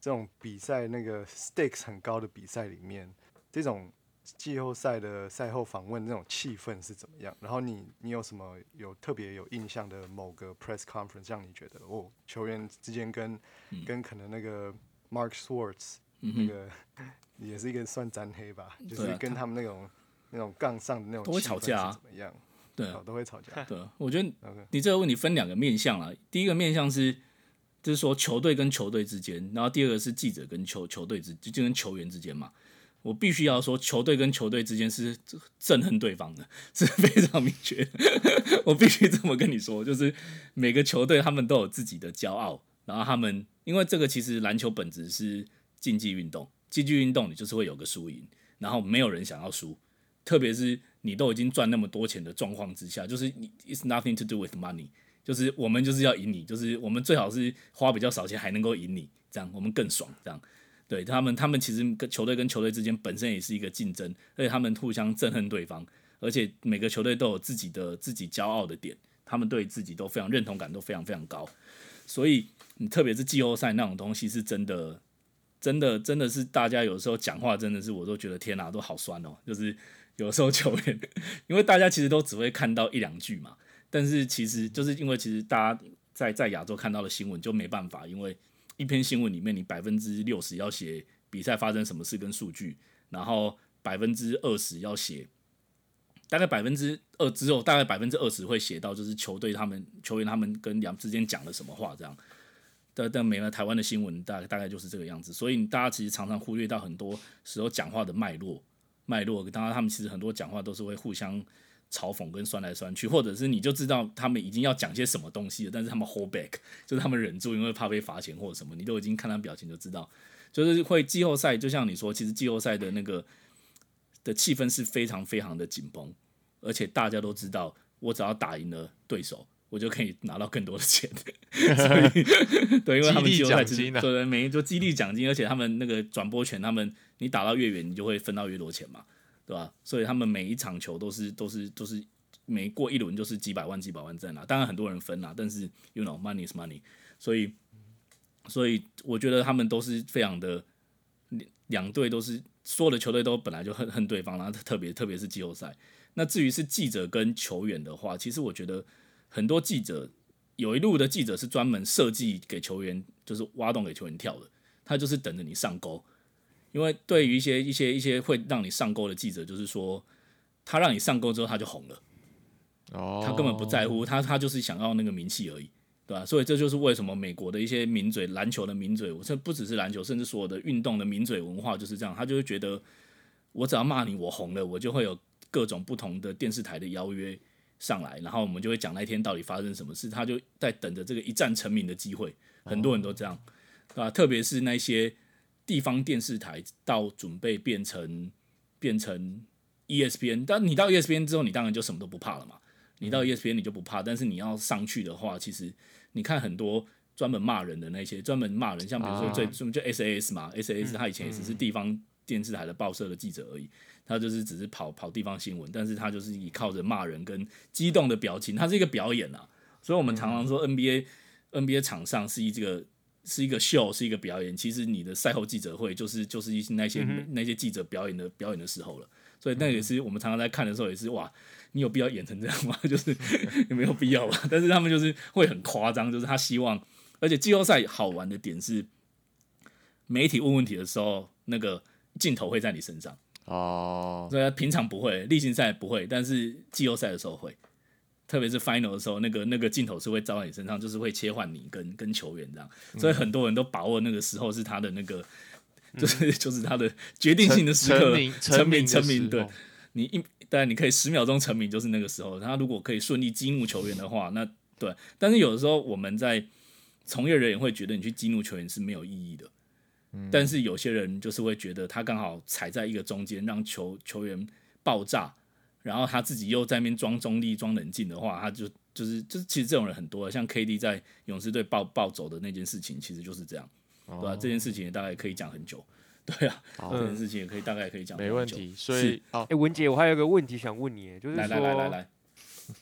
这种比赛那个 stakes 很高的比赛里面，这种季后赛的赛后访问那种气氛是怎么样？然后你你有什么有特别有印象的某个 press conference 让你觉得哦，球员之间跟、嗯、跟可能那个 Mark Swartz、嗯、那个也是一个算沾黑吧，就是跟他们那种那种杠上的那种气氛是怎么样？对、哦，都会吵架。对，我觉得你这个问题分两个面向啦。第一个面向是，就是说球队跟球队之间，然后第二个是记者跟球球队之，就跟球员之间嘛。我必须要说，球队跟球队之间是憎恨对方的，是非常明确的。我必须这么跟你说，就是每个球队他们都有自己的骄傲，然后他们因为这个其实篮球本质是竞技运动，竞技运动你就是会有个输赢，然后没有人想要输，特别是。你都已经赚那么多钱的状况之下，就是你 it's nothing to do with money， 就是我们就是要赢你，就是我们最好是花比较少钱还能够赢你，这样我们更爽。这样，对他们，他们其实球队跟球队之间本身也是一个竞争，而且他们互相憎恨对方，而且每个球队都有自己的自己骄傲的点，他们对自己都非常认同感都非常非常高，所以你特别是季后赛那种东西是真的，真的真的是大家有时候讲话真的是我都觉得天哪，都好酸哦，就是。有时候球员，因为大家其实都只会看到一两句嘛，但是其实就是因为其实大家在在亚洲看到的新闻就没办法，因为一篇新闻里面你百分之六十要写比赛发生什么事跟数据，然后百分之二十要写，大概百分之二之后大概百分之二十会写到就是球队他们球员他们跟两之间讲了什么话这样，但但没了台湾的新闻大大概就是这个样子，所以大家其实常常忽略到很多时候讲话的脉络。脉络，当然他们其实很多讲话都是会互相嘲讽跟酸来酸去，或者是你就知道他们已经要讲些什么东西了，但是他们 hold back， 就是他们忍住，因为怕被罚钱或者什么，你都已经看他表情就知道，就是会季后赛，就像你说，其实季后赛的那个的气氛是非常非常的紧绷，而且大家都知道，我只要打赢了对手，我就可以拿到更多的钱，所以对，因为他们季后赛其实对每一就激励奖金，而且他们那个转播权，他们。你打到越远，你就会分到越多钱嘛，对吧？所以他们每一场球都是都是都是每过一轮就是几百万几百万在拿，当然很多人分啦，但是 you know money is money， 所以所以我觉得他们都是非常的两队都是所有的球队都本来就恨恨对方，然后特别特别是季后赛。那至于是记者跟球员的话，其实我觉得很多记者有一路的记者是专门设计给球员，就是挖洞给球员跳的，他就是等着你上钩。因为对于一些一些一些会让你上钩的记者，就是说他让你上钩之后他就红了，哦，他根本不在乎，他他就是想要那个名气而已，对吧？所以这就是为什么美国的一些名嘴，篮球的名嘴，我不只是篮球，甚至所有的运动的名嘴文化就是这样，他就会觉得我只要骂你，我红了，我就会有各种不同的电视台的邀约上来，然后我们就会讲那天到底发生什么事，他就在等着这个一战成名的机会，很多人都这样，对吧？特别是那些。地方电视台到准备变成变成 E S P N， 但你到 E S P N 之后，你当然就什么都不怕了嘛。你到 E S P N 你就不怕，但是你要上去的话，其实你看很多专门骂人的那些专门骂人，像比如说最、啊、就 S A S 嘛 ，S A S 他以前也是地方电视台的报社的记者而已，他就是只是跑跑地方新闻，但是他就是依靠着骂人跟激动的表情，他是一个表演啊。所以我们常常说 N B A、嗯、N B A 场上是一个是一个秀，是一个表演。其实你的赛后记者会就是就是那些、嗯、那些记者表演的表演的时候了。所以那也是我们常常在看的时候也是哇，你有必要演成这样吗？就是有没有必要吧？但是他们就是会很夸张，就是他希望，而且季后赛好玩的点是，媒体问问题的时候，那个镜头会在你身上哦，所以他平常不会，例行赛不会，但是季后赛的时候会，特别是 final 的时候，那个那个镜头是会照在你身上，就是会切换你跟跟球员这样，所以很多人都把握那个时候是他的那个。就是就是他的决定性的时刻，成名成名，对你一，当然你可以十秒钟成名，就是那个时候。他如果可以顺利激怒球员的话，那对。但是有的时候我们在从业人员会觉得你去激怒球员是没有意义的，嗯、但是有些人就是会觉得他刚好踩在一个中间，让球球员爆炸，然后他自己又在那边装中立、装冷静的话，他就就是就是其实这种人很多，像 K D 在勇士队暴暴走的那件事情，其实就是这样。对吧、啊？这件事情也大概可以讲很久，对啊，这件事情也可以大概可以讲很久。没问题，所以，哎、欸，文姐，我还有一个问题想问你，就是说，来来来来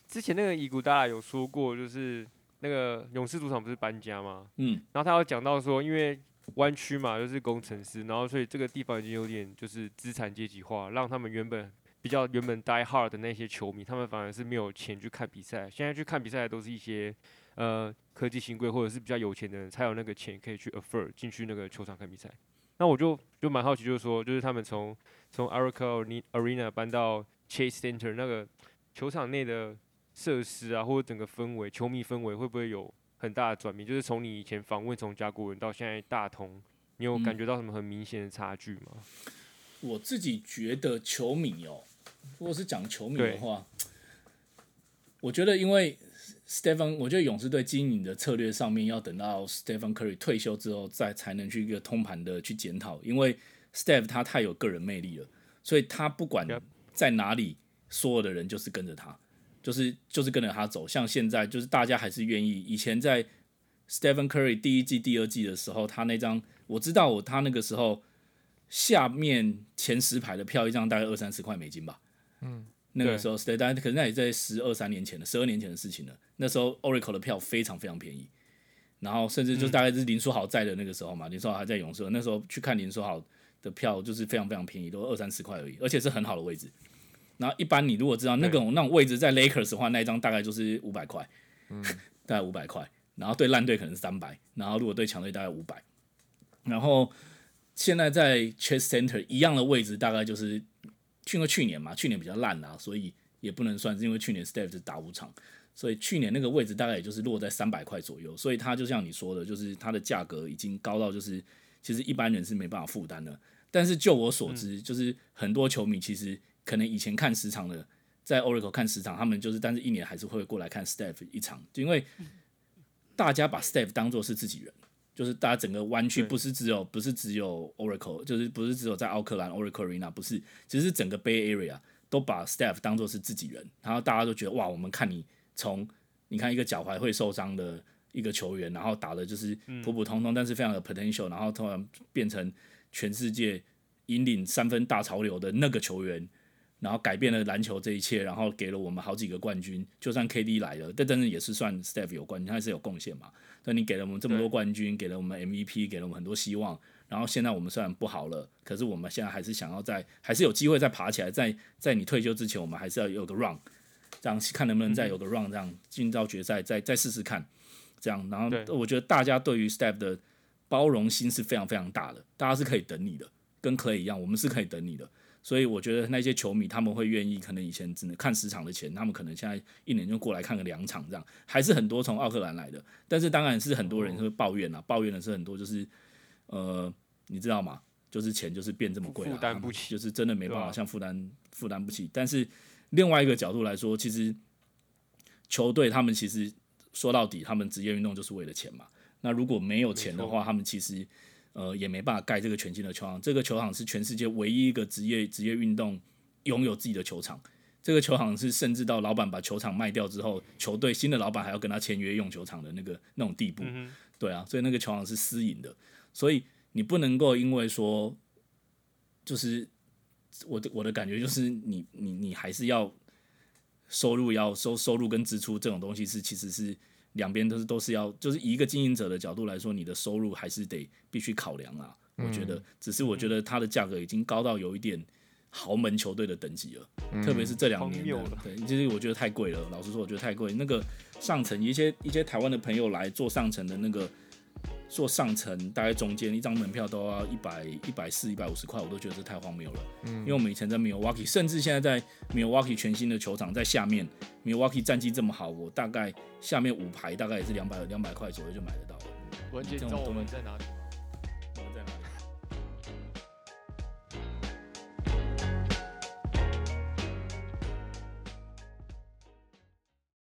之前那个伊古达拉有说过，就是那个勇士主场不是搬家吗？嗯，然后他有讲到说，因为湾区嘛，就是工程师，然后所以这个地方已经有点就是资产阶级化，让他们原本比较原本 die hard 的那些球迷，他们反而是没有钱去看比赛，现在去看比赛的都是一些。呃，科技新贵或者是比较有钱的人才有那个钱可以去 afford 进去那个球场看比赛。那我就就蛮好奇，就是说，就是他们从从 Oracle Arena 搬到 Chase Center 那个球场内的设施啊，或者整个氛围、球迷氛围会不会有很大的转变？就是从你以前访问从甲骨文到现在大同，你有感觉到什么很明显的差距吗？嗯、我自己觉得球迷哦，如果是讲球迷的话，我觉得因为。Stephen， 我觉得勇士队经营的策略上面要等到 Stephen Curry 退休之后，再才能去一个通盘的去检讨，因为 Steph 他太有个人魅力了，所以他不管在哪里，所有的人就是跟着他，就是就是跟着他走。像现在就是大家还是愿意，以前在 Stephen Curry 第一季、第二季的时候，他那张我知道我他那个时候下面前十排的票一张大概二三十块美金吧，嗯。那个时候，但可是那也在十二三年前了，十二年前的事情了。那时候 Oracle 的票非常非常便宜，然后甚至就大概是林书豪在的那个时候嘛，嗯、林书豪还在勇士，那时候去看林书豪的票就是非常非常便宜，都二三十块而已，而且是很好的位置。然后一般你如果知道那个那种位置在 Lakers 的话，那一张大概就是五百块，嗯、大概五百块。然后对烂队可能是三百，然后如果对强队大概五百。然后现在在 Chase Center 一样的位置大概就是。因为去年嘛，去年比较烂啦、啊，所以也不能算是因为去年 Steph 是打五场，所以去年那个位置大概也就是落在三百块左右，所以它就像你说的，就是它的价格已经高到就是其实一般人是没办法负担的。但是就我所知，嗯、就是很多球迷其实可能以前看十场的，在 Oracle 看十场，他们就是但是一年还是会过来看 Steph 一场，因为大家把 Steph 当作是自己人。就是大家整个湾区不是只有不是只有 Oracle， 就是不是只有在奥克兰 Oracle Arena， 不是，其实整个 Bay Area 都把 Steph 当作是自己人，然后大家都觉得哇，我们看你从你看一个脚踝会受伤的一个球员，然后打的就是普普通通，但是非常有 potential， 然后突然变成全世界引领三分大潮流的那个球员，然后改变了篮球这一切，然后给了我们好几个冠军。就算 K D 来了，但但是也是算 Steph 有冠军，他还是有贡献嘛。但你给了我们这么多冠军，给了我们 M V P， 给了我们很多希望。然后现在我们虽然不好了，可是我们现在还是想要在，还是有机会再爬起来。在在你退休之前，我们还是要有个 run， 这样看能不能再有个 run， 这样进到决赛，再再试试看。这样，然后我觉得大家对于 Steph 的包容心是非常非常大的，大家是可以等你的，跟 Klay 一样，我们是可以等你的。所以我觉得那些球迷他们会愿意，可能以前只能看十场的钱，他们可能现在一年就过来看个两场这样，还是很多从奥克兰来的。但是当然是很多人会抱怨啦，抱怨的是很多就是，呃，你知道吗？就是钱就是变这么贵了，负担不起，就是真的没办法，像负担负担不起。但是另外一个角度来说，其实球队他们其实说到底，他们职业运动就是为了钱嘛。那如果没有钱的话，他们其实。呃，也没办法盖这个全新的球场。这个球场是全世界唯一一个职业职业运动拥有自己的球场。这个球场是甚至到老板把球场卖掉之后，球队新的老板还要跟他签约用球场的那个那种地步。嗯、对啊，所以那个球场是私营的，所以你不能够因为说就是我的我的感觉就是你你你还是要收入要收收入跟支出这种东西是其实是两边都是都是要，就是以一个经营者的角度来说，你的收入还是得必须考量啊。我觉得，只是我觉得它的价格已经高到有一点豪门球队的等级了，嗯、特别是这两年，对，就是我觉得太贵了。老实说，我觉得太贵。那个上层一些一些台湾的朋友来坐上层的那个坐上层，大概中间一张门票都要一百一百四、一百五十块，我都觉得这太荒谬了、嗯。因为我们以前在 Milwaukee， 甚至现在在 Milwaukee 全新的球场在下面 ，Milwaukee 战绩这么好，我大概下面五排大概也是两百两百块左右就买得到了。文杰，你知道我们在哪里？